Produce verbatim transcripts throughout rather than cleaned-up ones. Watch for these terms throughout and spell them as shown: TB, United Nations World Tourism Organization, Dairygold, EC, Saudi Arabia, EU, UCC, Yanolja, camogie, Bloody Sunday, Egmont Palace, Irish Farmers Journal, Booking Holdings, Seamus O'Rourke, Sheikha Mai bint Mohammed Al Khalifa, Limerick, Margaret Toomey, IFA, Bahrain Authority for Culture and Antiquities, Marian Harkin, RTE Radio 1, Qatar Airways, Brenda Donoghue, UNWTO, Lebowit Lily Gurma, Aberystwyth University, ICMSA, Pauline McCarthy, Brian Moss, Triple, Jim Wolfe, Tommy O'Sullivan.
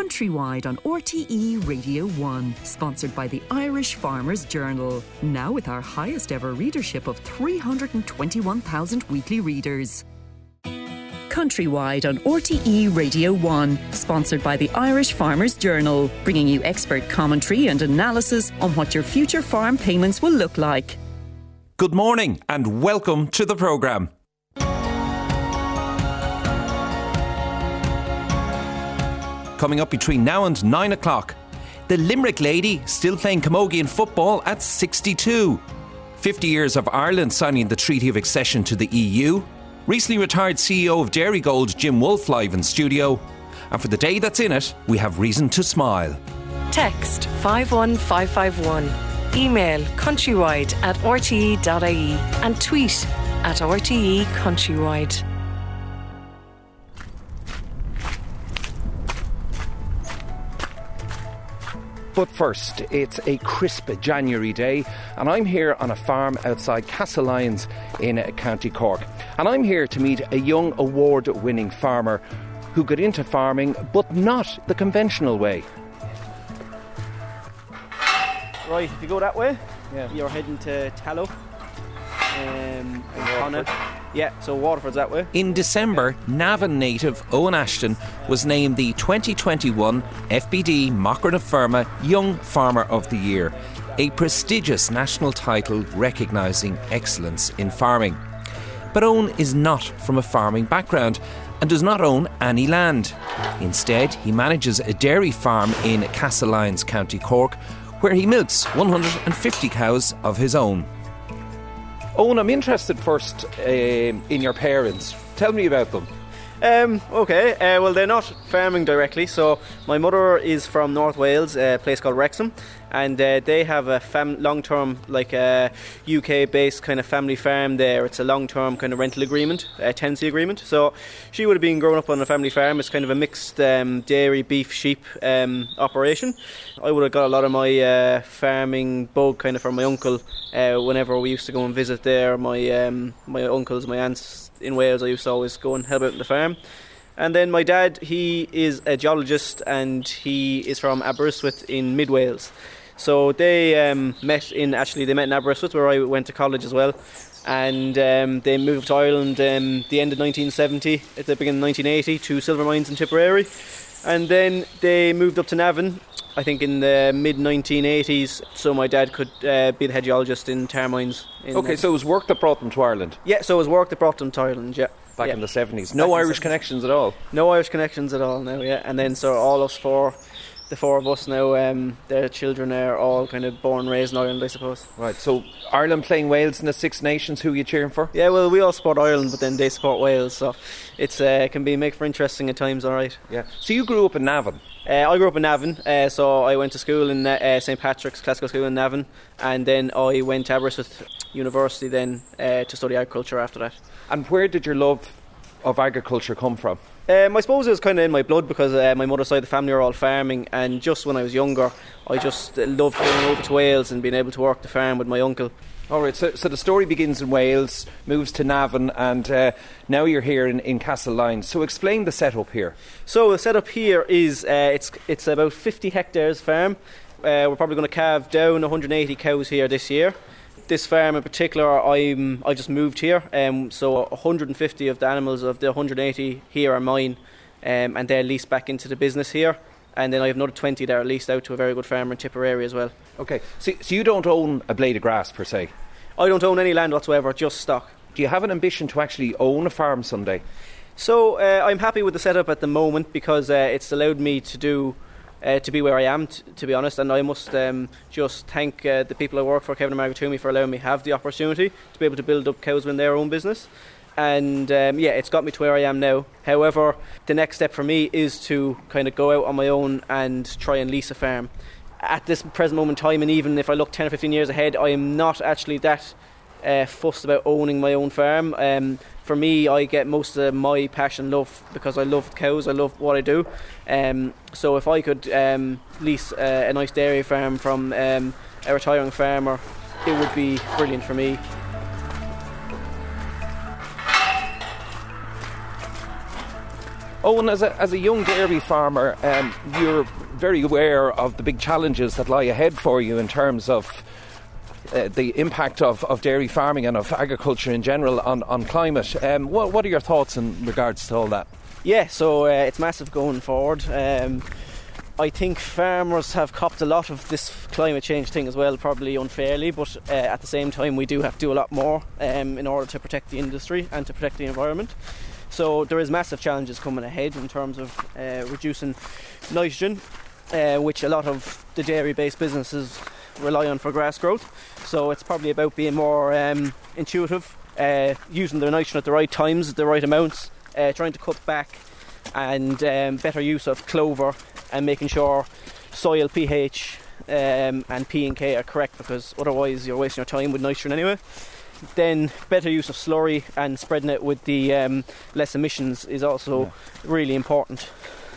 Countrywide on R T E Radio one, sponsored by the Irish Farmers Journal, now with our highest ever readership of three hundred twenty-one thousand weekly readers. Countrywide on R T E Radio one, sponsored by the Irish Farmers Journal, bringing you expert commentary and analysis on what your future farm payments will look like. Good morning and welcome to the programme. Coming up between now and nine o'clock, the Limerick lady still playing camogie in football at sixty-two. fifty years of Ireland signing the Treaty of Accession to the E U. Recently retired C E O of Dairygold, Jim Wolfe, live in studio. And for the day that's in it, we have reason to smile. Text five one five five one, email countrywide at r t e dot i e and tweet at R T E Countrywide. But first, it's a crisp January day and I'm here on a farm outside Castle Lyons in County Cork. And I'm here to meet a young award-winning farmer who got into farming but not the conventional way. Right, if you go that way, yeah. You're heading to Tallow. Um, Waterford. Yeah, so Waterford's that way. In December, Navan native Owen Ashton was named the twenty twenty-one F B D Macra na Feirme Young Farmer of the Year, a prestigious national title recognising excellence in farming. But Owen is not from a farming background and does not own any land. Instead, he manages a dairy farm in Castle Lyons, County Cork, where he milks one hundred fifty cows of his own. Owen, I'm interested first uh, in your parents. Tell me about them. Um, okay, uh, well, they're not farming directly. So my mother is from North Wales, a place called Wrexham, and uh, they have a fam- long-term, like a uh, U K-based kind of family farm there. It's a long-term kind of rental agreement, a tenancy agreement. So she would have been growing up on a family farm. It's kind of a mixed um, dairy, beef, sheep um, operation. I would have got a lot of my uh, farming bug kind of from my uncle uh, whenever we used to go and visit there. My um, my uncles, my aunts. In Wales, I used to always go and help out on the farm. And then my dad, he is a geologist and he is from Aberystwyth in mid Wales. So they um, met in, actually they met in Aberystwyth where I went to college as well. And um, they moved to Ireland um, the end of nineteen seventy, at the beginning of nineteen eighty, to silver mines in Tipperary. And then they moved up to Navan, I think in the mid nineteen eighties, so my dad could uh, be the head geologist in tar mines. In okay, so it was work that brought them to Ireland? Yeah, so it was work that brought them to Ireland, yeah. Back yeah. in the seventies. No Back Irish seventies. Connections at all? No Irish connections at all, no, yeah. And then so all us four, the four of us now, um, their children are all kind of born and raised in Ireland, I suppose. Right, so Ireland playing Wales in the Six Nations, who are you cheering for? Yeah, well, we all support Ireland, but then they support Wales, so it's uh, can be make for interesting at times, all right. Yeah. So you grew up in Navan? Uh, I grew up in Navan, uh, so I went to school in uh, St Patrick's Classical School in Navan, and then I went to Aberystwyth University then uh, to study agriculture after that. And where did your love of agriculture come from? Um, I suppose it was kind of in my blood because uh, my mother's side of the family are all farming, and just when I was younger, I just loved going over to Wales and being able to work the farm with my uncle. All right, so, so the story begins in Wales, moves to Navan, and uh, now you're here in, in Castle Lyons. So explain the setup here. So the setup here is uh, it's it's about fifty hectares farm. Uh, we're probably going to calve down one hundred eighty cows here this year. This farm in particular, I'm I just moved here, um, so one hundred fifty of the animals of the one hundred eighty here are mine, um, and they're leased back into the business here. And then I have another twenty that are leased out to a very good farmer in Tipperary as well. Okay, so, so you don't own a blade of grass per se? I don't own any land whatsoever, just stock. Do you have an ambition to actually own a farm someday? So uh, I'm happy with the setup at the moment because uh, it's allowed me to do Uh, to be where I am, t- to be honest, and I must um, just thank uh, the people I work for, Kevin and Margaret Toomey, for allowing me to have the opportunity to be able to build up cows in their own business. And um, yeah, it's got me to where I am now. However, the next step for me is to kind of go out on my own and try and lease a farm. At this present moment in time, and even if I look ten or fifteen years ahead, I am not actually that uh, fussed about owning my own farm. Um, For me, I get most of my passion love because I love cows, I love what I do. Um, so if I could um, lease uh, a nice dairy farm from um, a retiring farmer, it would be brilliant for me. Owen, as a, as a young dairy farmer, um, you're very aware of the big challenges that lie ahead for you in terms of uh, the impact of, of dairy farming and of agriculture in general on, on climate. Um, what, what are your thoughts in regards to all that? Yeah, so uh, it's massive going forward. Um, I think farmers have copped a lot of this climate change thing as well, probably unfairly, but uh, at the same time we do have to do a lot more um, in order to protect the industry and to protect the environment. So there is massive challenges coming ahead in terms of uh, reducing nitrogen, uh, which a lot of the dairy-based businesses rely on for grass growth. So it's probably about being more um, intuitive, uh, using their nitrogen at the right times, at the right amounts, uh, trying to cut back, and um, better use of clover, and making sure soil pH um, and P and K are correct, because otherwise you're wasting your time with nitrogen anyway. Then better use of slurry and spreading it with the um, less emissions is also yeah. really important.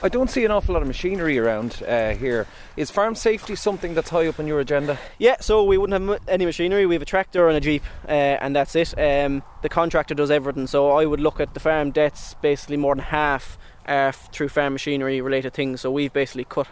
I don't see an awful lot of machinery around uh, here. Is farm safety something that's high up on your agenda? Yeah, so we wouldn't have any machinery. We have a tractor and a Jeep, uh, and that's it. Um, the contractor does everything, so I would look at the farm debts, basically more than half are through farm machinery related things, so we've basically cut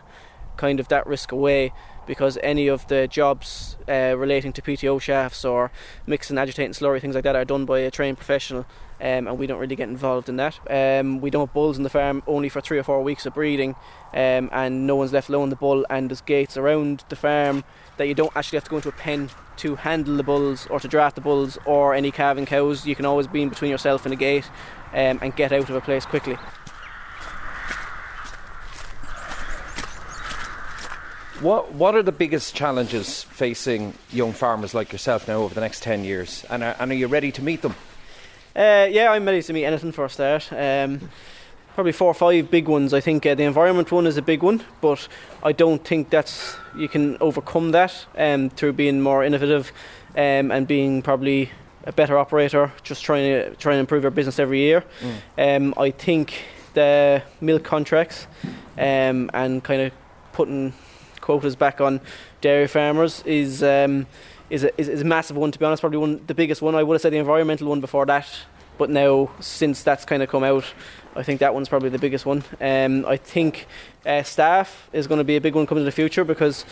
kind of that risk away, because any of the jobs uh, relating to P T O shafts or mixing, agitating slurry, things like that, are done by a trained professional, um, and we don't really get involved in that. Um, we don't have bulls in the farm, only for three or four weeks of breeding, um, and no one's left alone the bull, and there's gates around the farm that you don't actually have to go into a pen to handle the bulls or to draft the bulls or any calving cows. You can always be in between yourself and a gate um, and get out of a place quickly. What what are the biggest challenges facing young farmers like yourself now over the next ten years? And are, and are you ready to meet them? Uh, yeah, I'm ready to meet anything for a start. Um, probably four or five big ones. I think uh, the environment one is a big one, but I don't think that's you can overcome that um, through being more innovative um, and being probably a better operator, just trying to try and improve your business every year. Mm. Um, I think the milk contracts um, and kind of putting quotas back on dairy farmers is um, is, a, is is a massive one, to be honest. Probably one, the biggest one. I would have said the environmental one before that, but now since that's kind of come out, I think that one's probably the biggest one. Um, I think uh, staff is going to be a big one coming in the future, because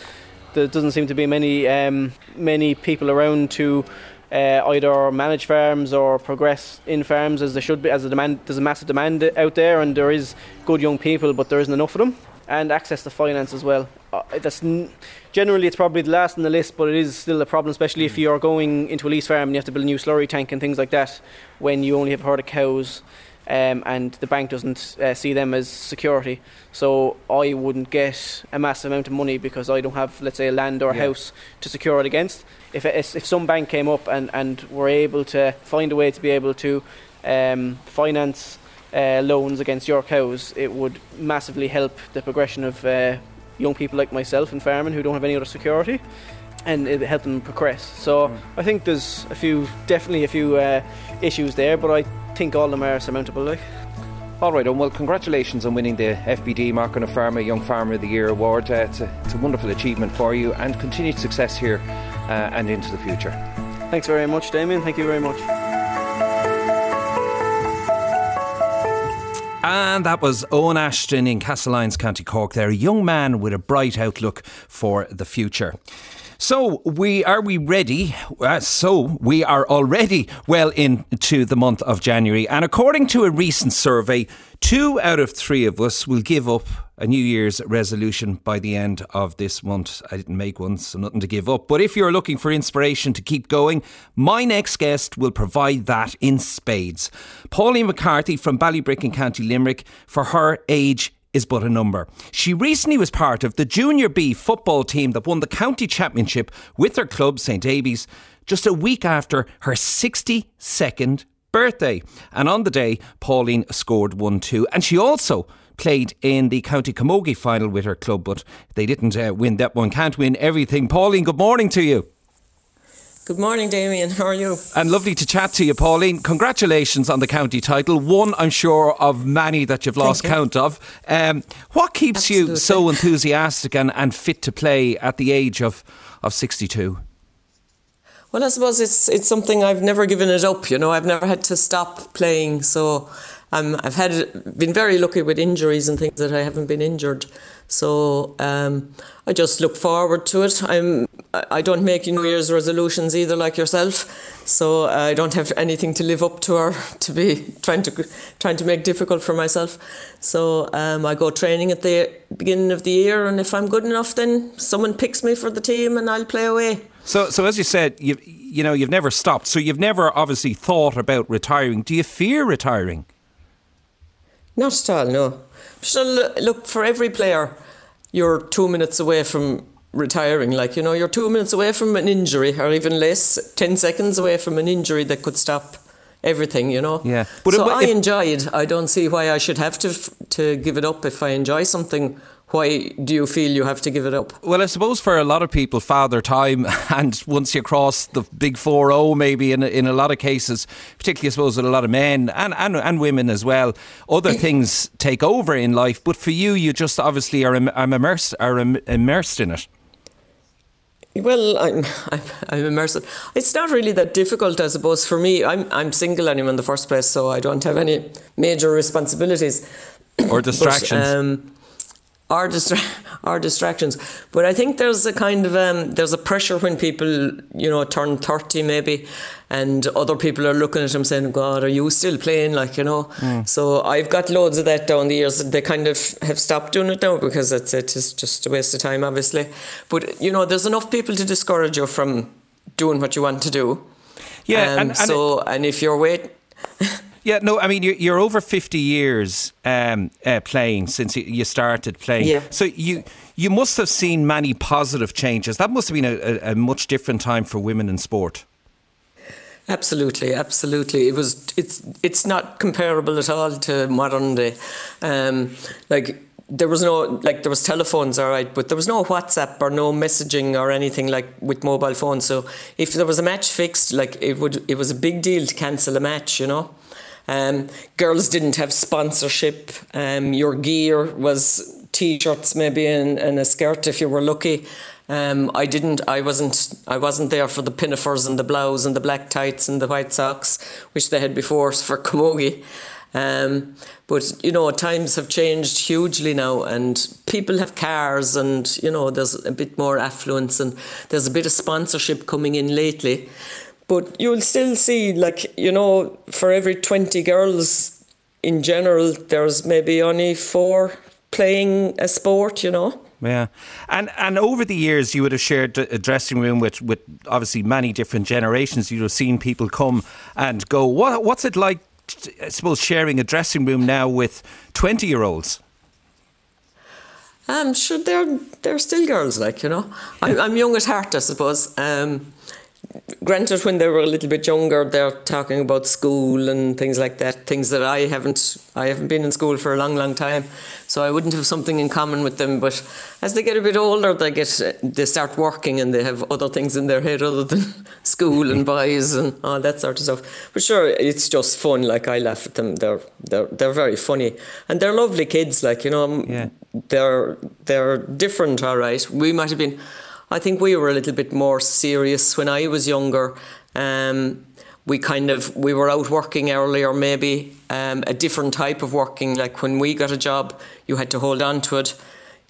there doesn't seem to be many um, many people around to uh, either manage farms or progress in farms as there should be. As the demand, there's a massive demand out there, and there is good young people, but there isn't enough of them. And access to finance as well. Uh, that's n- generally it's probably the last on the list, but it is still a problem, especially mm. if you're going into a lease farm and you have to build a new slurry tank and things like that, when you only have a herd of cows, um, and the bank doesn't uh, see them as security. So I wouldn't get a massive amount of money because I don't have, let's say, a land or a yeah. house to secure it against. If it, if some bank came up and, and were able to find a way to be able to um, finance Uh, loans against your cows, it would massively help the progression of uh, young people like myself in farming who don't have any other security, and it would help them progress. So mm. I think there's a few, definitely a few uh, issues there, but I think all of them are surmountable. Like. All right, well, congratulations on winning the F B D Macra na Feirme Young Farmer of the Year award. Uh, it's, a, it's a wonderful achievement for you, and continued success here uh, and into the future. Thanks very much, Damien. Thank you very much. And that was Owen Ashton in Castle Lyons, County Cork there, a young man with a bright outlook for the future. So we are we ready? Uh, so we are already well into the month of January. And according to a recent survey, two out of three of us will give up a New Year's resolution by the end of this month. I didn't make one, so nothing to give up. But if you're looking for inspiration to keep going, my next guest will provide that in spades. Pauline McCarthy from Ballybrick in County Limerick, for her age is but a number. She recently was part of the Junior B football team that won the county championship with her club, St Davies, just a week after her sixty-second birthday. And on the day, Pauline scored one two. And she also played in the County Camogie final with her club, but they didn't uh, win that one. Can't win everything. Pauline, good morning to you. Good morning, Damien. How are you? And lovely to chat to you, Pauline. Congratulations on the county title. One, I'm sure, of many that you've lost you. count of. Um, what keeps Absolutely. you so enthusiastic and, and fit to play at the age of, of sixty-two? Well, I suppose it's it's something I've never given it up. You know, I've never had to stop playing. So I'm, I've had been very lucky with injuries and things that I haven't been injured. So um, I just look forward to it. I'm, I don't make New Year's resolutions either, like yourself. So I don't have anything to live up to or to be trying to trying to make difficult for myself. So um, I go training at the beginning of the year, and if I'm good enough, then someone picks me for the team, and I'll play away. So, so as you said, you you know you've never stopped. So you've never obviously thought about retiring. Do you fear retiring? Not at all, no. So look, for every player, you're two minutes away from retiring. Like, you know, you're two minutes away from an injury, or even less, ten seconds away from an injury that could stop everything, you know. Yeah. But so it, I if, enjoy it. I don't see why I should have to to give it up if I enjoy something. Why do you feel you have to give it up? Well, I suppose for a lot of people, father time, and once you cross the big four oh, maybe in in a lot of cases, particularly I suppose with a lot of men and, and, and women as well, other things take over in life. But for you, you just obviously are, I'm immersed, are immersed in it. Well, I'm, I'm I'm immersed. It's not really that difficult, I suppose, for me. I'm I'm single anyway in the first place, so I don't have any major responsibilities or distractions. But, um, Our, distra- our distractions. But I think there's a kind of, um, there's a pressure when people, you know, turn thirty maybe, and other people are looking at them saying, God, are you still playing? Like, you know. Mm. So I've got loads of that down the years. They kind of have stopped doing it now because it's, it's just a waste of time, obviously. But, you know, there's enough people to discourage you from doing what you want to do. Yeah. Um, and, and so, it- and if you're waiting... Yeah, no, I mean, you're, you're over fifty years um, uh, playing since you started playing. Yeah. So you you must have seen many positive changes. That must have been a, a, a much different time for women in sport. Absolutely, absolutely. It was. It's it's not comparable at all to modern day. Um, like there was no like there was telephones, all right, but there was no WhatsApp or no messaging or anything like with mobile phones. So if there was a match fixed, like it would, it was a big deal to cancel a match, you know. Um, girls didn't have sponsorship. Um, your gear was t-shirts maybe and, and a skirt if you were lucky. Um, I didn't. I wasn't. I wasn't there for the pinafores and the blouse and the black tights and the white socks, which they had before for camogie. Um, but you know, times have changed hugely now, and people have cars, and you know, there's a bit more affluence, and there's a bit of sponsorship coming in lately. But you'll still see, like, you know, for every twenty girls in general, there's maybe only four playing a sport, you know. Yeah. And and over the years, you would have shared a dressing room with, with obviously many different generations. You'd have seen people come and go. What What's it like, I suppose, sharing a dressing room now with twenty-year-olds? Um, sure, they're, they're still girls, like, you know. I'm, I'm young at heart, I suppose. Um Granted, when they were a little bit younger, they're talking about school and things like that, things that I haven't, I haven't been in school for a long, long time. So I wouldn't have something in common with them. But as they get a bit older, they get, they start working and they have other things in their head other than school and boys and all that sort of stuff. But sure, it's just fun. Like, I laugh at them. They're, they're, they're very funny. And they're lovely kids. Like, you know, yeah. they're, they're different. All right. We might have been... I think we were a little bit more serious when I was younger. Um, we kind of, we were out working earlier, maybe um, a different type of working. Like when we got a job, you had to hold on to it.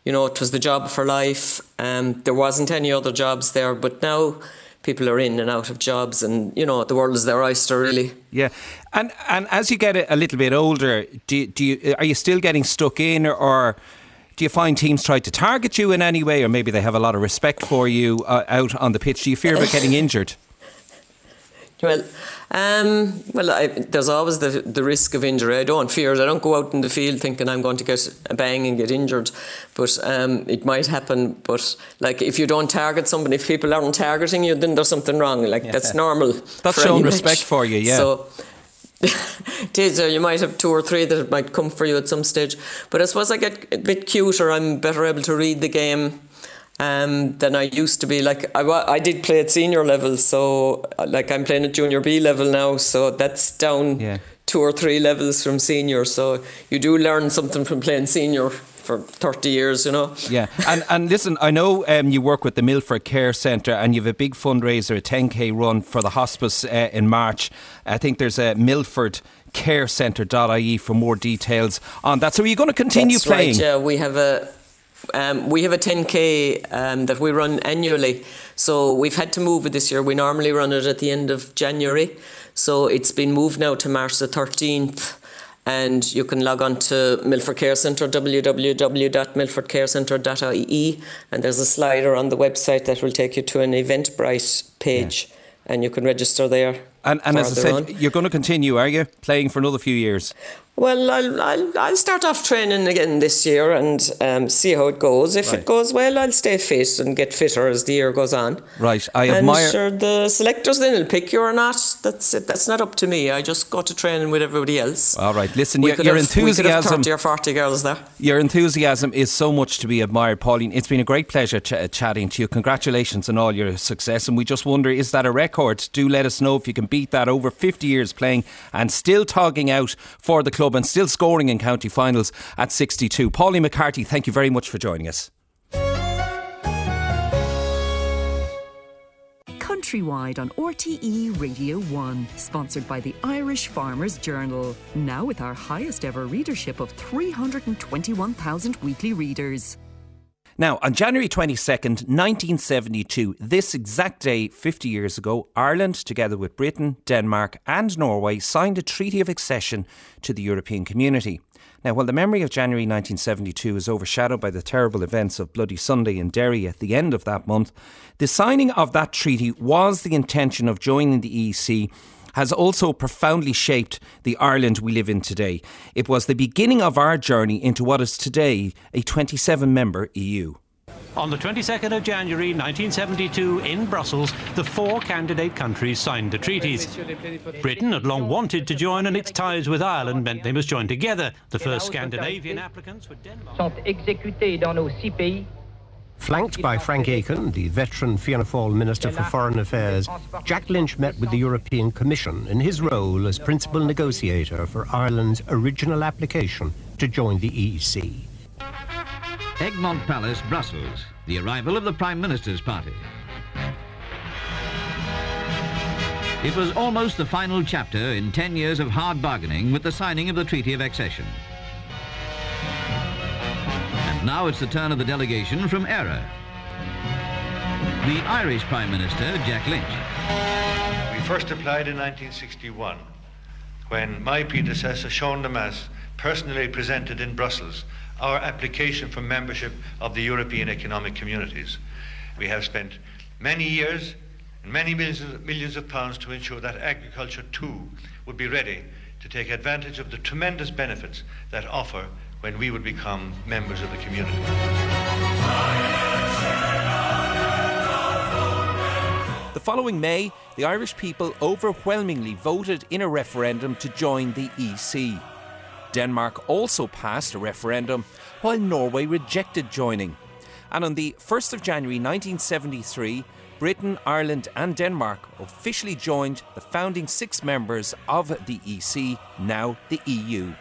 You know, it was the job for life. Um, there wasn't any other jobs there, but now people are in and out of jobs, and you know, the world is their oyster, really. Yeah, and and as you get a little bit older, do do you are you still getting stuck in, or? Do you find teams try to target you in any way, or maybe they have a lot of respect for you uh, out on the pitch? Do you fear about getting injured? Well, um, well, I, there's always the the risk of injury. I don't fear it. I don't go out in the field thinking I'm going to get a bang and get injured, but um, it might happen. But like, if you don't target somebody, if people aren't targeting you, then there's something wrong. Like yeah. That's normal. That's showing respect for you, yeah. So, it is, or you might have two or three that might come for you at some stage. But I suppose I get a bit cuter. I'm better able to read the game um, than I used to be. Like I, I did play at senior level, so like I'm playing at junior B level now, so that's down yeah. two or three levels from senior. So you do learn something from playing senior for thirty years, you know. Yeah, and and listen, I know um, you work with the Milford Care Centre, and you have a big fundraiser, a ten K run for the hospice uh, in March. I think there's a Milford care centre dot I E for more details on that. So are you going to continue That's playing? Right, yeah, we have a um, we have a ten K um, that we run annually. So we've had to move it this year. We normally run it at the end of January. So it's been moved now to March the thirteenth. And you can log on to Milford Care Centre, w w w dot milford care centre dot I E, and there's a slider on the website that will take you to an Eventbrite page, yeah. and you can register there. And, and as I said, on. you're going to continue, are you, playing for another few years? Well, I'll, I'll, I'll start off training again this year and um, see how it goes. If right. it goes well, I'll stay fit and get fitter as the year goes on. Right, I admire... And sure, the selectors then will pick you or not. That's it. That's not up to me. I just go to training with everybody else. All right, listen, your, your have, enthusiasm... We could have thirty or forty girls there. Your enthusiasm is so much to be admired, Pauline. It's been a great pleasure ch- chatting to you. Congratulations on all your success. And we just wonder, is that a record? Do let us know if you can beat that. Over fifty years playing and still togging out for the club and still scoring in county finals at sixty-two. Pauline McCarthy, thank you very much for joining us. Countrywide on R T E Radio one, sponsored by the Irish Farmers Journal. Now with our highest ever readership of three hundred twenty-one thousand weekly readers. Now, on January twenty-second, nineteen seventy-two, this exact day fifty years ago, Ireland, together with Britain, Denmark and Norway, signed a Treaty of Accession to the European Community. Now, while the memory of January nineteen seventy-two is overshadowed by the terrible events of Bloody Sunday in Derry at the end of that month, the signing of that treaty was the intention of joining the E C, has also profoundly shaped the Ireland we live in today. It was the beginning of our journey into what is today a twenty-seven member E U. On the twenty-second of January nineteen seventy-two in Brussels, the four candidate countries signed the treaties. Britain had long wanted to join, and its ties with Ireland meant they must join together. The first Scandinavian applicants were Denmark. Sont exécutés dans nos six pays. Flanked by Frank Aiken, the veteran Fianna Fáil Minister for Foreign Affairs, Jack Lynch met with the European Commission in his role as principal negotiator for Ireland's original application to join the E C. Egmont Palace, Brussels. The arrival of the Prime Minister's party. It was almost the final chapter in ten years of hard bargaining with the signing of the Treaty of Accession. Now it's the turn of the delegation from Era. The Irish Prime Minister, Jack Lynch. We first applied in nineteen sixty-one, when my predecessor, Sean Damas, personally presented in Brussels our application for membership of the European Economic Communities. We have spent many years and many millions of, millions of pounds to ensure that agriculture too would be ready to take advantage of the tremendous benefits that offer when we would become members of the community. The following May, the Irish people overwhelmingly voted in a referendum to join the E C. Denmark also passed a referendum, while Norway rejected joining. And on the first of January nineteen seventy-three, Britain, Ireland and Denmark officially joined the founding six members of the E C, now the E U.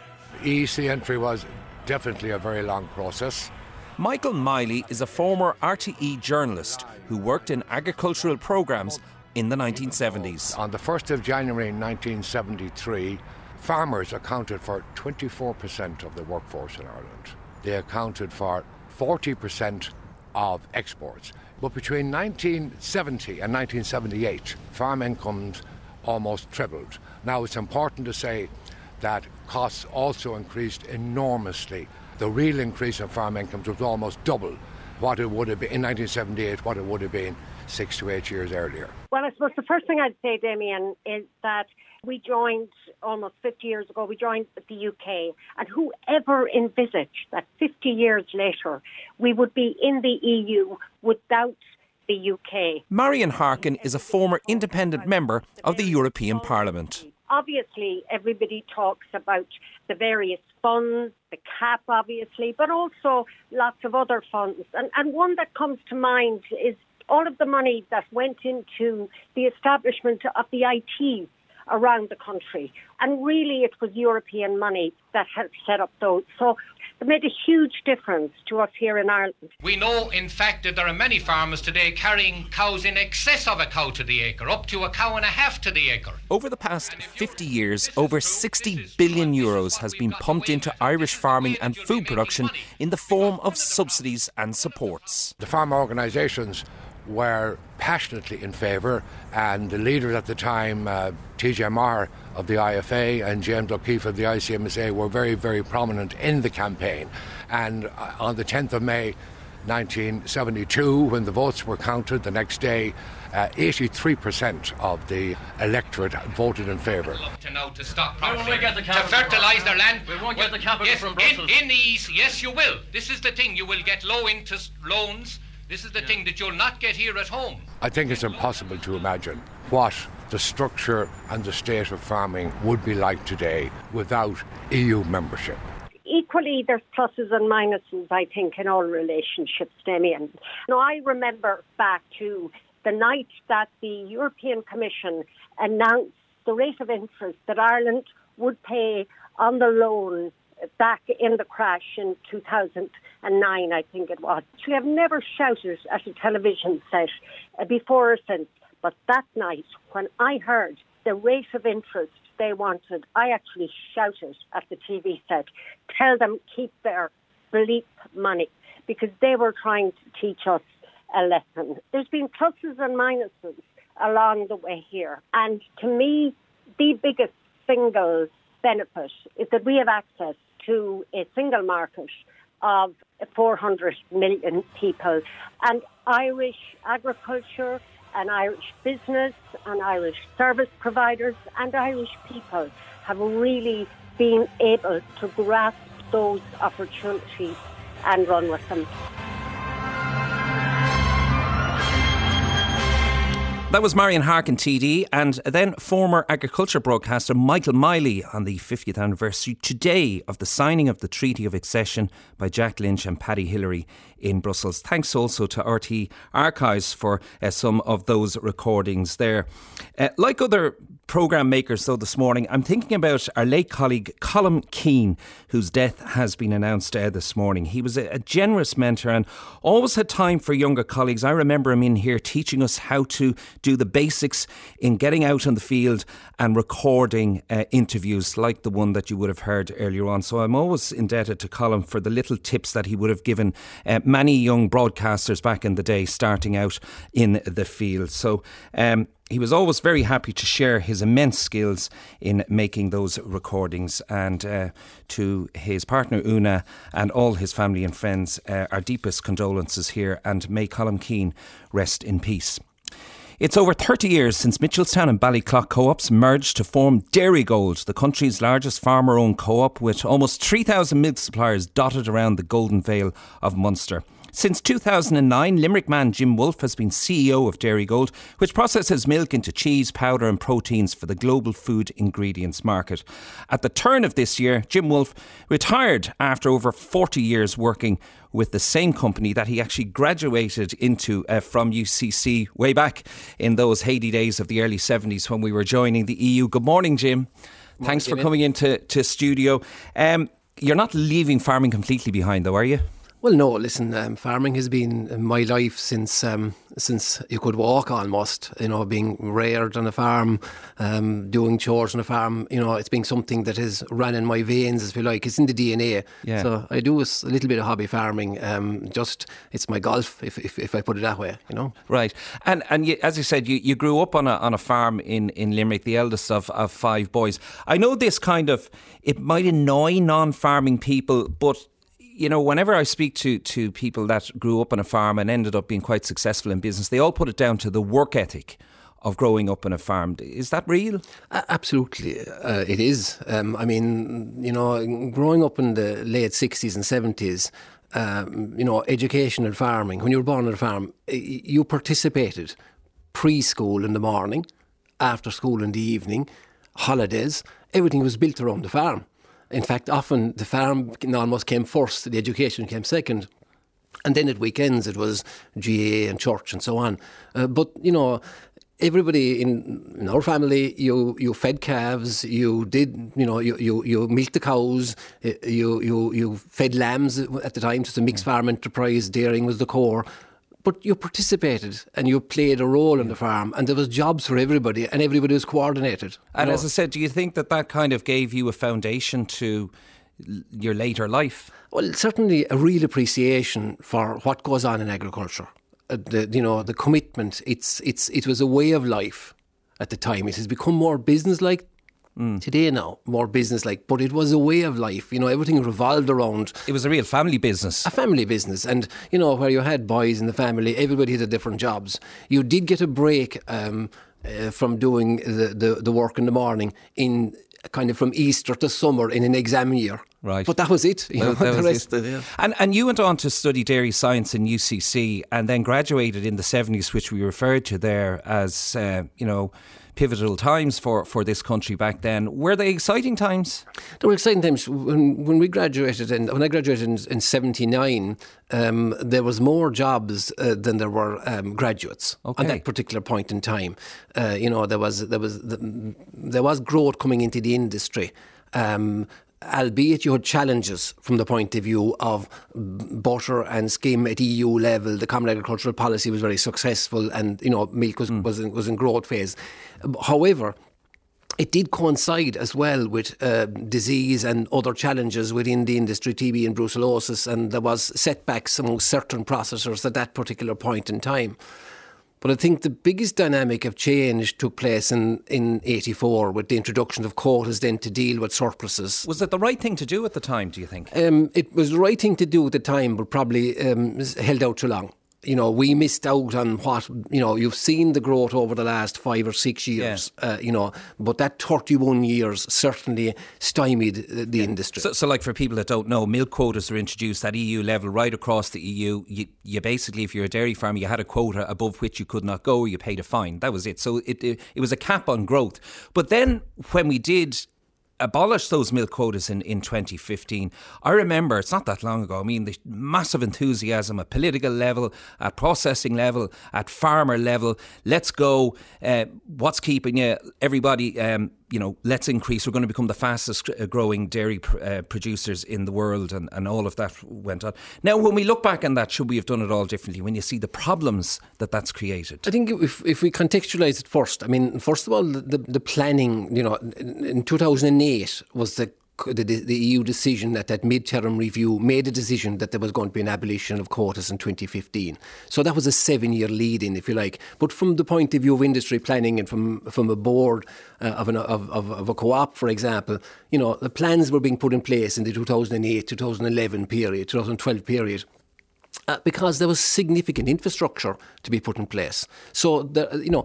E C entry was definitely a very long process. Michael Miley is a former R T E journalist who worked in agricultural programmes in the nineteen seventies. On the first of January nineteen seventy-three, farmers accounted for twenty-four percent of the workforce in Ireland. They accounted for forty percent of exports. But between nineteen seventy and nineteen seventy-eight, farm incomes almost trebled. Now it's important to say that costs also increased enormously. The real increase in farm incomes was almost double what it would have been in nineteen seventy-eight, what it would have been six to eight years earlier. Well, I suppose the first thing I'd say, Damien, is that we joined almost fifty years ago, we joined the U K, and whoever envisaged that fifty years later we would be in the E U without the U K. Marian Harkin is a former independent member of the European Parliament. Obviously, everybody talks about the various funds, the cap, obviously, but also lots of other funds. And, and one that comes to mind is all of the money that went into the establishment of the I T around the country. And really it was European money that helped set up those. So it made a huge difference to us here in Ireland. We know, in fact, that there are many farmers today carrying cows in excess of a cow to the acre, up to a cow and a half to the acre. Over the past fifty years, over sixty billion euros has been pumped into Irish farming and food production in the form of subsidies and supports. The farm organisations were passionately in favour, and the leaders at the time, uh, T J Maher of the I F A and James O'Keefe of the I C M S A, were very, very prominent in the campaign. And uh, on the tenth of May nineteen seventy-two, when the votes were counted the next day, uh, eighty-three percent of the electorate voted in favour. To know to stop property, to fertilise their land. We won't get the capital yes, from Brussels. In, in the East, yes, you will. This is the thing, you will get low interest loans. This is the thing that you'll not get here at home. I think it's impossible to imagine what the structure and the state of farming would be like today without E U membership. Equally, there's pluses and minuses, I think, in all relationships, Damien. Now, I remember back to the night that the European Commission announced the rate of interest that Ireland would pay on the loan back in the crash in two thousand nine, I think it was. We have never shouted at a television set before or since, but that night when I heard the rate of interest they wanted, I actually shouted at the T V set, tell them keep their bleep money, because they were trying to teach us a lesson. There's been pluses and minuses along the way here, and to me, the biggest single benefit is that we have access to a single market of four hundred million people. And Irish agriculture and Irish business and Irish service providers and Irish people have really been able to grasp those opportunities and run with them. That was Marian Harkin, T D, and then former agriculture broadcaster Michael Miley on the fiftieth anniversary today of the signing of the Treaty of Accession by Jack Lynch and Paddy Hillary in Brussels. Thanks also to R T E Archives for uh, some of those recordings there. Uh, like other programme makers, though, this morning, I'm thinking about our late colleague Colm Keane, whose death has been announced uh, this morning. He was a, a generous mentor and always had time for younger colleagues. I remember him in here teaching us how to do the basics in getting out on the field and recording uh, interviews like the one that you would have heard earlier on. So I'm always indebted to Colm for the little tips that he would have given uh, many young broadcasters back in the day starting out in the field. So um, he was always very happy to share his immense skills in making those recordings. And uh, to his partner Una and all his family and friends, uh, our deepest condolences here, and may Colm Keane rest in peace. It's over thirty years since Mitchelstown and Ballyclock co-ops merged to form Dairygold, the country's largest farmer-owned co-op with almost three thousand milk suppliers dotted around the Golden Vale of Munster. Since two thousand nine, Limerick man Jim Wolfe has been C E O of Dairygold, which processes milk into cheese, powder and proteins for the global food ingredients market. At the turn of this year, Jim Wolfe retired after over forty years working with the same company that he actually graduated into uh, from U C C way back in those heady days of the early seventies when we were joining the E U. Good morning, Jim. Morning, Thanks Jimmy. for coming into to studio. Um, you're not leaving farming completely behind, though, are you? Well, no, listen, um, farming has been my life since um, since you could walk almost, you know, being reared on a farm, um, doing chores on a farm, you know, it's been something that has run in my veins, if you like, it's in the D N A. Yeah. So I do a little bit of hobby farming, um, just, it's my golf, if, if if I put it that way, you know. Right, and and you, as you said, you, you grew up on a on a farm in, in Limerick, the eldest of, of five boys. I know this kind of, it might annoy non-farming people, but you know, whenever I speak to, to people that grew up on a farm and ended up being quite successful in business, they all put it down to the work ethic of growing up on a farm. Is that real? Uh, absolutely, uh, it is. Um, I mean, you know, growing up in the late sixties and seventies, um, you know, education and farming, when you were born on a farm, you participated preschool in the morning, after school in the evening, holidays, everything was built around the farm. In fact, often the farm almost came first, the education came second. And then at weekends it was G A A and church and so on. Uh, but, you know, everybody in, in our family, you, you fed calves, you did, you know, you, you, you milked the cows, you, you, you fed lambs at the time. It was a mixed farm enterprise, dairying was the core. But you participated and you played a role on the farm, and there was jobs for everybody, and everybody was coordinated. And know? As I said, do you think that that kind of gave you a foundation to your later life? Well, certainly a real appreciation for what goes on in agriculture. Uh, the, you know, the commitment. It's it's it was a way of life at the time. It has become more business-like mm. today now, more business-like. But it was a way of life. You know, everything revolved around. It was a real family business. A family business, and you know, where you had boys in the family, everybody had different jobs. You did get a break um, uh, from doing the, the the work in the morning in. Kind of from Easter to summer in an exam year. Right. But that was it. You well, know, that the was rest it. Of, yeah. and, and you went on to study dairy science in U C C and then graduated in the seventies, which we referred to there as, uh, you know, pivotal times for, for this country back then. Were they exciting times? They were exciting times. When when we graduated, and when I graduated in, in seventy-nine, um, there was more jobs uh, than there were um, graduates okay. at that particular point in time. Uh, you know, there was there was there was growth coming into the industry. Um, Albeit you had challenges from the point of view of butter and skim at E U level. The Common Agricultural Policy was very successful, and you know milk was mm. was, in, was in growth phase. However, it did coincide as well with uh, disease and other challenges within the industry, T B and brucellosis, and there was setbacks among certain processors at that particular point in time. But I think the biggest dynamic of change took place in, in eighty-four with the introduction of quotas then to deal with surpluses. Was that the right thing to do at the time, do you think? Um, it was the right thing to do at the time, but probably um, held out too long. You know, we missed out on what, you know, you've seen the growth over the last five or six years, yeah. uh, you know, but that thirty-one years certainly stymied the yeah. industry. So, so like for people that don't know, milk quotas were introduced at E U level right across the E U. You, you basically, if you're a dairy farmer, you had a quota above which you could not go or you paid a fine. That was it. So it, it, it was a cap on growth. But then when we did abolish those milk quotas in, in twenty fifteen. I remember, it's not that long ago, I mean, the massive enthusiasm at political level, at processing level, at farmer level. Let's go. Uh, what's keeping you? Everybody, um, you know, let's increase. We're going to become the fastest growing dairy pr- uh, producers in the world, and, and all of that went on. Now, when we look back on that, should we have done it all differently when you see the problems that that's created? I think if if we contextualise it first, I mean, first of all, the, the planning, you know, in two thousand eight was the The, the E U decision at that mid-term review made a decision that there was going to be an abolition of quotas in twenty fifteen. So that was a seven-year lead-in, if you like. But from the point of view of industry planning and from, from a board uh, of, an, of, of, of a co-op, for example, you know, the plans were being put in place in the two thousand eight, two thousand eleven period, two thousand twelve period. Uh, because there was significant infrastructure to be put in place. So, the, you know,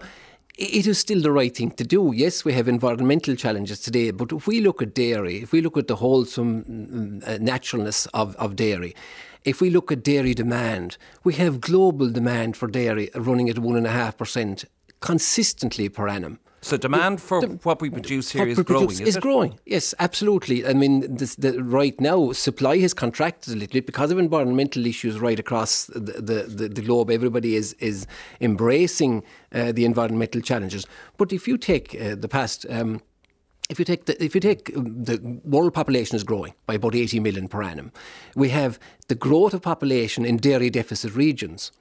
it is still the right thing to do. Yes, we have environmental challenges today, but if we look at dairy, if we look at the wholesome naturalness of, of dairy, if we look at dairy demand, we have global demand for dairy running at one point five percent consistently per annum. So demand for the, what we produce here is growing, is, is it? growing, yes, absolutely. I mean, this, the, right now, supply has contracted a little bit because of environmental issues right across the, the, the, the globe. Everybody is, is embracing uh, the environmental challenges. But if you take uh, the past... Um, If you take the, if you take the world population is growing by about eighty million per annum. We have the growth of population in dairy deficit regions.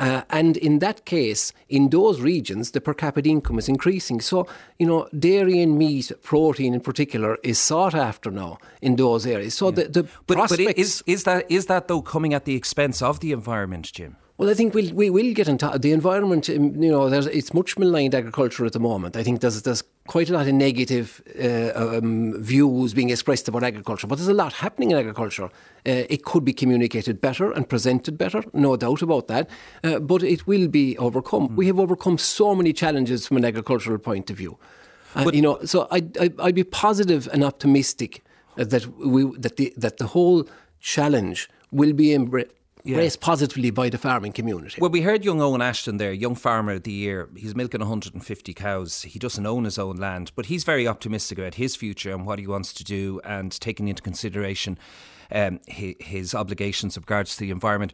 Uh, and in that case, in those regions, the per capita income is increasing. So, you know, dairy and meat, protein in particular, is sought after now in those areas. So yeah. the, the but, prospects... But is, is, that, is that, though, coming at the expense of the environment, Jim? Well, I think we'll, we will get on top. The environment, you know, there's, it's much maligned agriculture at the moment. I think there's, there's quite a lot of negative uh, um, views being expressed about agriculture. But there's a lot happening in agriculture. Uh, it could be communicated better and presented better, no doubt about that. Uh, but it will be overcome. Mm. We have overcome so many challenges from an agricultural point of view. Uh, but, you know, so I'd, I'd, I'd be positive and optimistic that, we, that, the, that the whole challenge will be embraced. Yeah. Raised positively by the farming community. Well, we heard young Owen Ashton there, Young Farmer of the Year. He's milking one hundred fifty cows. He doesn't own his own land, but he's very optimistic about his future and what he wants to do, and taking into consideration um, his, his obligations in regards to the environment.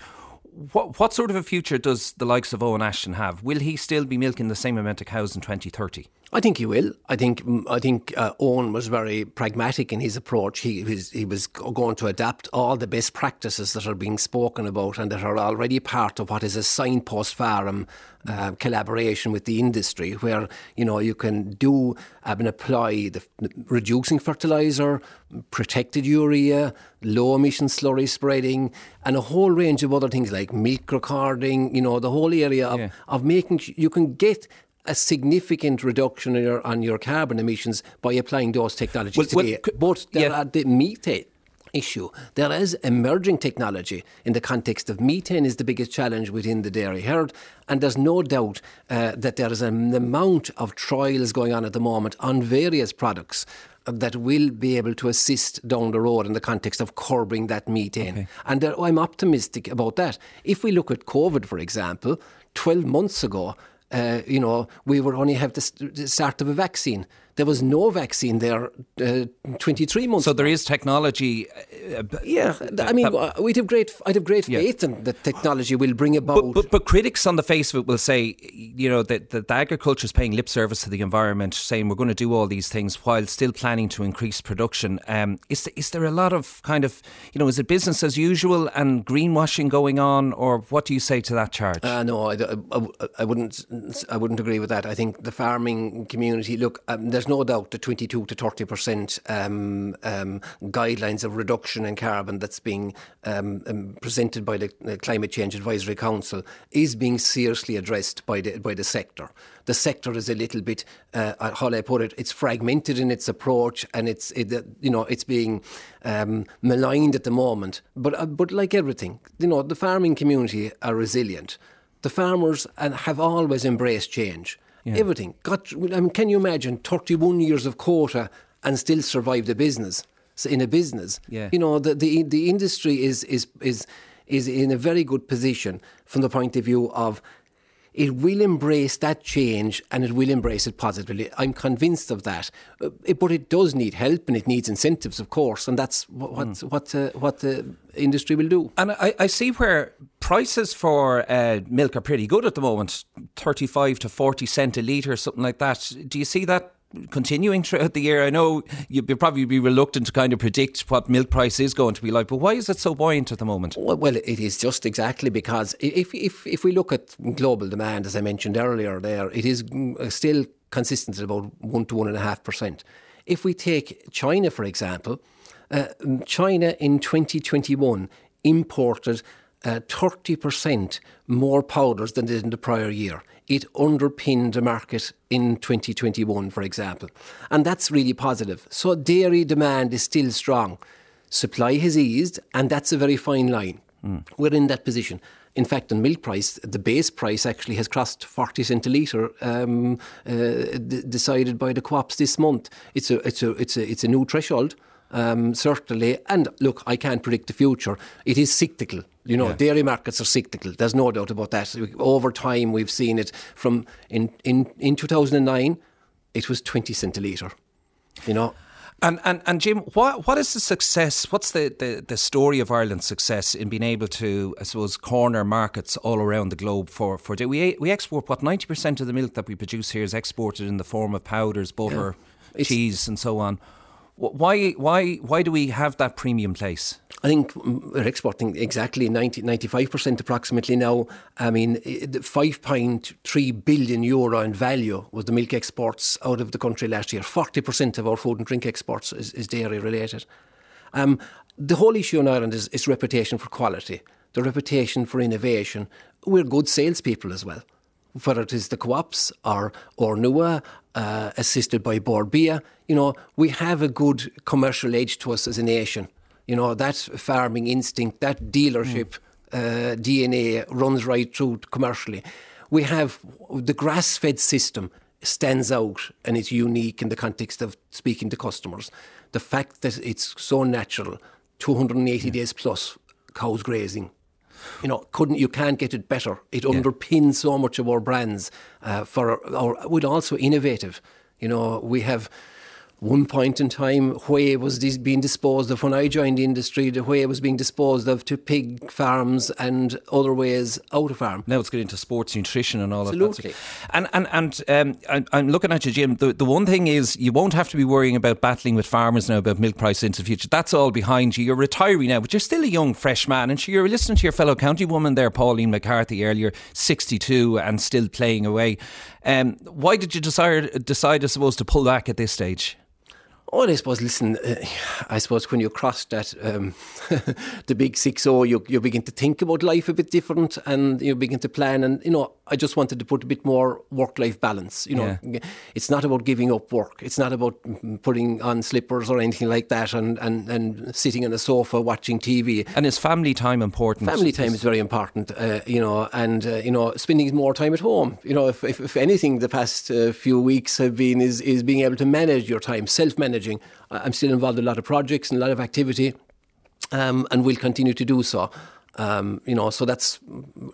What what sort of a future does the likes of Owen Ashton have? Will he still be milking the same amount of cows in twenty thirty? I think he will. I think I think uh, Owen was very pragmatic in his approach. He was he was going to adapt all the best practices that are being spoken about and that are already part of what is a signpost farm uh, collaboration with the industry, where you know you can do uh, and apply the reducing fertiliser, protected urea, low emission slurry spreading, and a whole range of other things like. Like milk recording, you know, the whole area of, yeah. of making sure you can get a significant reduction in your, on your carbon emissions by applying those technologies well, today. Well, but there yeah. are the methane issue. There is emerging technology in the context of methane is the biggest challenge within the dairy herd, and there's no doubt uh, that there is an amount of trials going on at the moment on various products that will be able to assist down the road in the context of curbing that methane. Okay. And uh, I'm optimistic about that. If we look at COVID, for example, twelve months ago, uh, you know, we would only have the, st- the start of a vaccine. There was no vaccine there uh, twenty-three months ago. So there is technology. Uh, yeah, I mean, we'd have great, I'd have great faith yeah. in that technology will bring about. But, but, but critics on the face of it will say, you know, that, that the agriculture is paying lip service to the environment, saying we're going to do all these things while still planning to increase production. Um, is, is there a lot of kind of, you know, is it business as usual and greenwashing going on, or what do you say to that charge? Uh, no, I, I, I, wouldn't, I wouldn't agree with that. I think the farming community, look, um, there's no doubt the twenty-two to thirty percent um, um, guidelines of reduction in carbon that's being um, um, presented by the uh, Climate Change Advisory Council is being seriously addressed by the by the sector. The sector is a little bit, uh, how I put it, it's fragmented in its approach, and it's it, uh, you know it's being um, maligned at the moment. But uh, but like everything, you know, the farming community are resilient. The farmers and have always embraced change. Yeah. Everything. Got, I mean, can you imagine thirty-one years of quota and still survive the business? So in a business, yeah. you know, the, the the industry is is is is in a very good position from the point of view of it will embrace that change and it will embrace it positively. I'm convinced of that. But it does need help and it needs incentives, of course, and that's what mm. what uh, what the industry will do. And I, I see where prices for uh, milk are pretty good at the moment, thirty-five to forty cent a litre, something like that. Do you see that continuing throughout the year? I know you'd probably be reluctant to kind of predict what milk price is going to be like, but why is it so buoyant at the moment? Well, well it is just exactly because if, if, if we look at global demand, as I mentioned earlier there, it is still consistent at about one to one point five percent. If we take China, for example, uh, China in twenty twenty-one imported Uh, thirty percent more powders than did in the prior year. It underpinned the market in twenty twenty-one, for example. And that's really positive. So dairy demand is still strong. Supply has eased, and that's a very fine line. Mm. We're in that position. In fact, the milk price, the base price actually has crossed forty cent a litre, um, uh, d- decided by the co-ops this month. It's a, it's a, it's a, it's a new threshold. Um, certainly, and look, I can't predict the future. It is cyclical. You know, yeah. dairy markets are cyclical. There's no doubt about that. Over time, we've seen it from in in, in two thousand nine, it was twenty cent a litre. You know, and and and Jim, what what is the success? What's the, the, the story of Ireland's success in being able to, I suppose, corner markets all around the globe for for dairy? We we export what ninety percent of the milk that we produce here is exported in the form of powders, butter, yeah. cheese, and so on. Why why why do we have that premium place? I think we're exporting exactly ninety, ninety-five percent approximately now. I mean, five point three billion euro in value was the milk exports out of the country last year. forty percent of our food and drink exports is, is dairy related. Um, the whole issue in Ireland is, is reputation for quality, the reputation for innovation. We're good salespeople as well, whether it is the co-ops or Ornua, uh, assisted by Bord Bia. You know, we have a good commercial edge to us as a nation. You know, that farming instinct, that dealership mm. uh, D N A runs right through commercially. We have the grass-fed system stands out and it's unique in the context of speaking to customers. The fact that it's so natural, two hundred eighty yeah. days plus cows grazing. You know, couldn't you can't get it better. It yeah. underpins so much of our brands. Uh, for our, our, we're also innovative. You know, we have one point in time whey was this being disposed of, when I joined the industry, the whey was being disposed of to pig farms and other ways out of farm. Now let's get into sports nutrition and all Absolutely. Of that. And and, and um, I'm looking at you, Jim. The, the one thing is you won't have to be worrying about battling with farmers now about milk prices into the future. That's all behind you. You're retiree now, but you're still a young, fresh man. And you're listening to your fellow county woman there, Pauline McCarthy, earlier, sixty-two and still playing away. Um, why did you decide, decide, I suppose, to pull back at this stage? Oh, I suppose, listen, uh, I suppose when you cross that, um, the big six oh, you, you begin to think about life a bit different and you begin to plan. And, you know, I just wanted to put a bit more work-life balance. You know, yeah. It's not about giving up work. It's not about putting on slippers or anything like that and, and, and sitting on a sofa watching T V. And is family time important? Family time is very important, uh, you know, and, uh, you know, spending more time at home. You know, if, if, if anything, the past uh, few weeks have been is, is being able to manage your time, self-manage. I'm still involved in a lot of projects and a lot of activity, um, and will continue to do so. Um, you know, so that's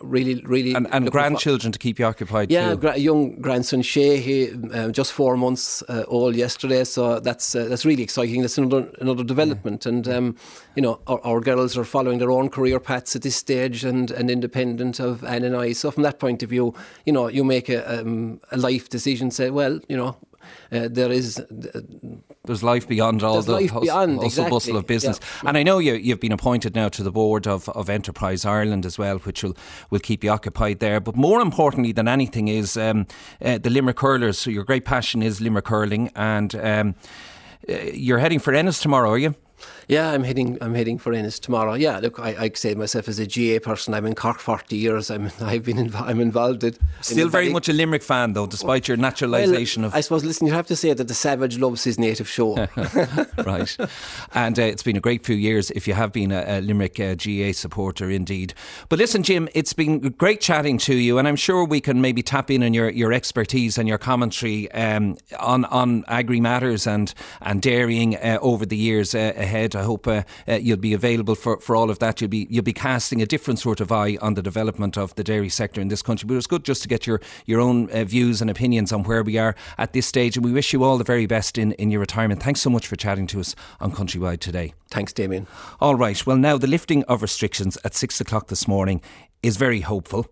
really, really... And, and grandchildren for. To keep you occupied yeah, too. Yeah, gra- young grandson Shay, he uh, just four months uh, old yesterday, so that's uh, that's really exciting. That's another another development. And, um, you know, our, our girls are following their own career paths at this stage and, and independent of Anne and I. So from that point of view, you know, you make a, um, a life decision, say, well, you know, Uh, there is uh, there's life beyond all the hustle exactly. bustle of business yeah. And I know you, you've been appointed now to the board of, of Enterprise Ireland as well, which will, will keep you occupied there. But more importantly than anything is um, uh, the Limerick Hurlers. So your great passion is Limerick hurling, and um, uh, you're heading for Ennis tomorrow, are you? Yeah, I'm heading I'm heading for Ennis tomorrow. Yeah, look, I, I say myself as a G A A person, I'm in Cork forty years. I'm, I've been inv- I'm involved in... Still in very much a Limerick fan, though, despite your naturalisation well, of... I suppose, listen, you have to say that the savage loves his native shore. Right. And uh, it's been a great few years if you have been a, a Limerick uh, G A A supporter, indeed. But listen, Jim, it's been great chatting to you, and I'm sure we can maybe tap in on your, your expertise and your commentary um, on, on agri-matters and, and dairying uh, over the years uh, ahead. I hope uh, uh, you'll be available for, for all of that. You'll be you'll be casting a different sort of eye on the development of the dairy sector in this country. But it's good just to get your, your own uh, views and opinions on where we are at this stage. And we wish you all the very best in, in your retirement. Thanks so much for chatting to us on Countrywide today. Thanks, Damien. All right. Well, now the lifting of restrictions at six o'clock this morning is very hopeful.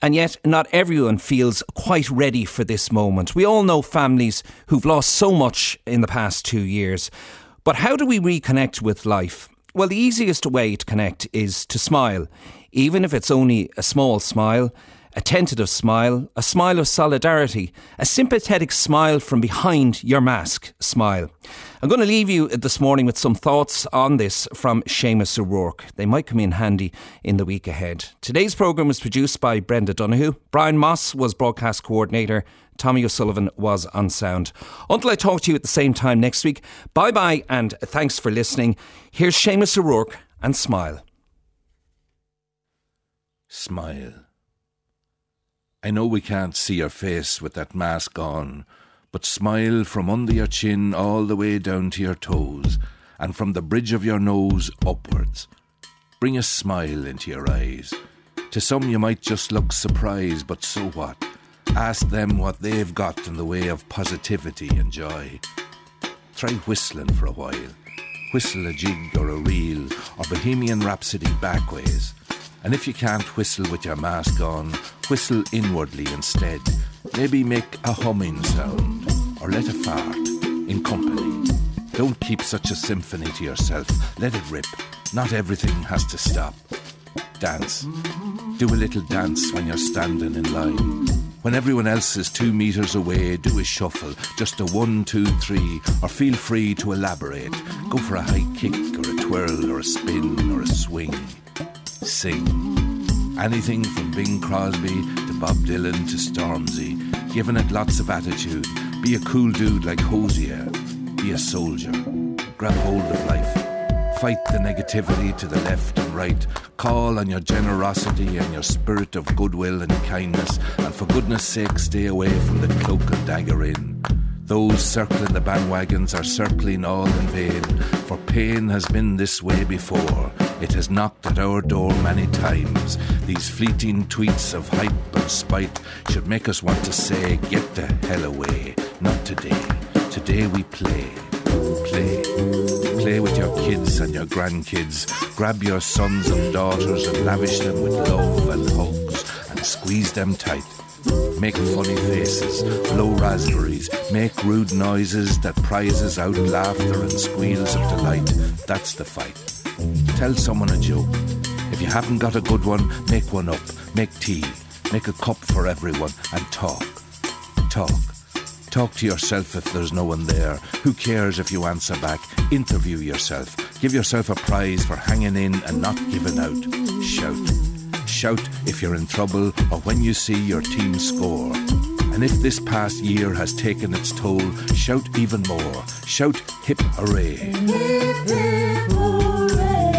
And yet not everyone feels quite ready for this moment. We all know families who've lost so much in the past two years. But how do we reconnect with life? Well, the easiest way to connect is to smile, even if it's only a small smile, a tentative smile, a smile of solidarity, a sympathetic smile from behind your mask smile. I'm going to leave you this morning with some thoughts on this from Seamus O'Rourke. They might come in handy in the week ahead. Today's programme was produced by Brenda Donoghue. Brian Moss was broadcast coordinator. Tommy O'Sullivan was on sound. Until I talk to you at the same time next week, bye-bye and thanks for listening. Here's Seamus O'Rourke and Smile. Smile. I know we can't see your face with that mask on, but smile from under your chin all the way down to your toes and from the bridge of your nose upwards. Bring a smile into your eyes. To some you might just look surprised, but so what? Ask them what they've got in the way of positivity and joy. Try whistling for a while. Whistle a jig or a reel or Bohemian Rhapsody backways. And if you can't whistle with your mask on, whistle inwardly instead. Maybe make a humming sound or let a fart in company. Don't keep such a symphony to yourself. Let it rip. Not everything has to stop. Dance. Do a little dance when you're standing in line. When everyone else is two metres away, do a shuffle, just a one, two, three, or feel free to elaborate. Go for a high kick or a twirl or a spin or a swing. Sing. Anything from Bing Crosby to Bob Dylan to Stormzy, giving it lots of attitude. Be a cool dude like Hosier. Be a soldier. Grab hold of life. Fight the negativity to the left and right. Call on your generosity and your spirit of goodwill and kindness, and for goodness sake stay away from the cloak and dagger inn. Those circling the bandwagons are circling all in vain, for pain has been this way before. It has knocked at our door many times. These fleeting tweets of hype and spite should make us want to say, get the hell away. Not today. Today we play. play. Play with your kids and your grandkids. Grab your sons and daughters and lavish them with love and hugs and squeeze them tight. Make funny faces, blow raspberries, make rude noises that prizes out laughter and squeals of delight. That's the fight. Tell someone a joke. If you haven't got a good one, make one up. Make tea. Make a cup for everyone and talk. Talk. Talk to yourself if there's no one there. Who cares if you answer back? Interview yourself. Give yourself a prize for hanging in and not giving out. Shout. Shout if you're in trouble or when you see your team score. And if this past year has taken its toll, shout even more. Shout hip hooray. Hip, hip, hooray.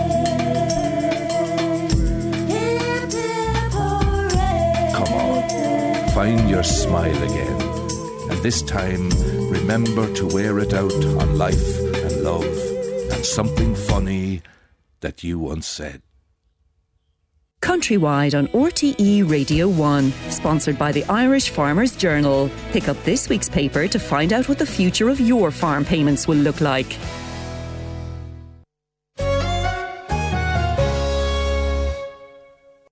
Hip, hip, hooray. Come on, find your smile again. And this time, remember to wear it out on life and love and something funny that you once said. Countrywide on R T E Radio one, sponsored by the Irish Farmers Journal. Pick up this week's paper to find out what the future of your farm payments will look like.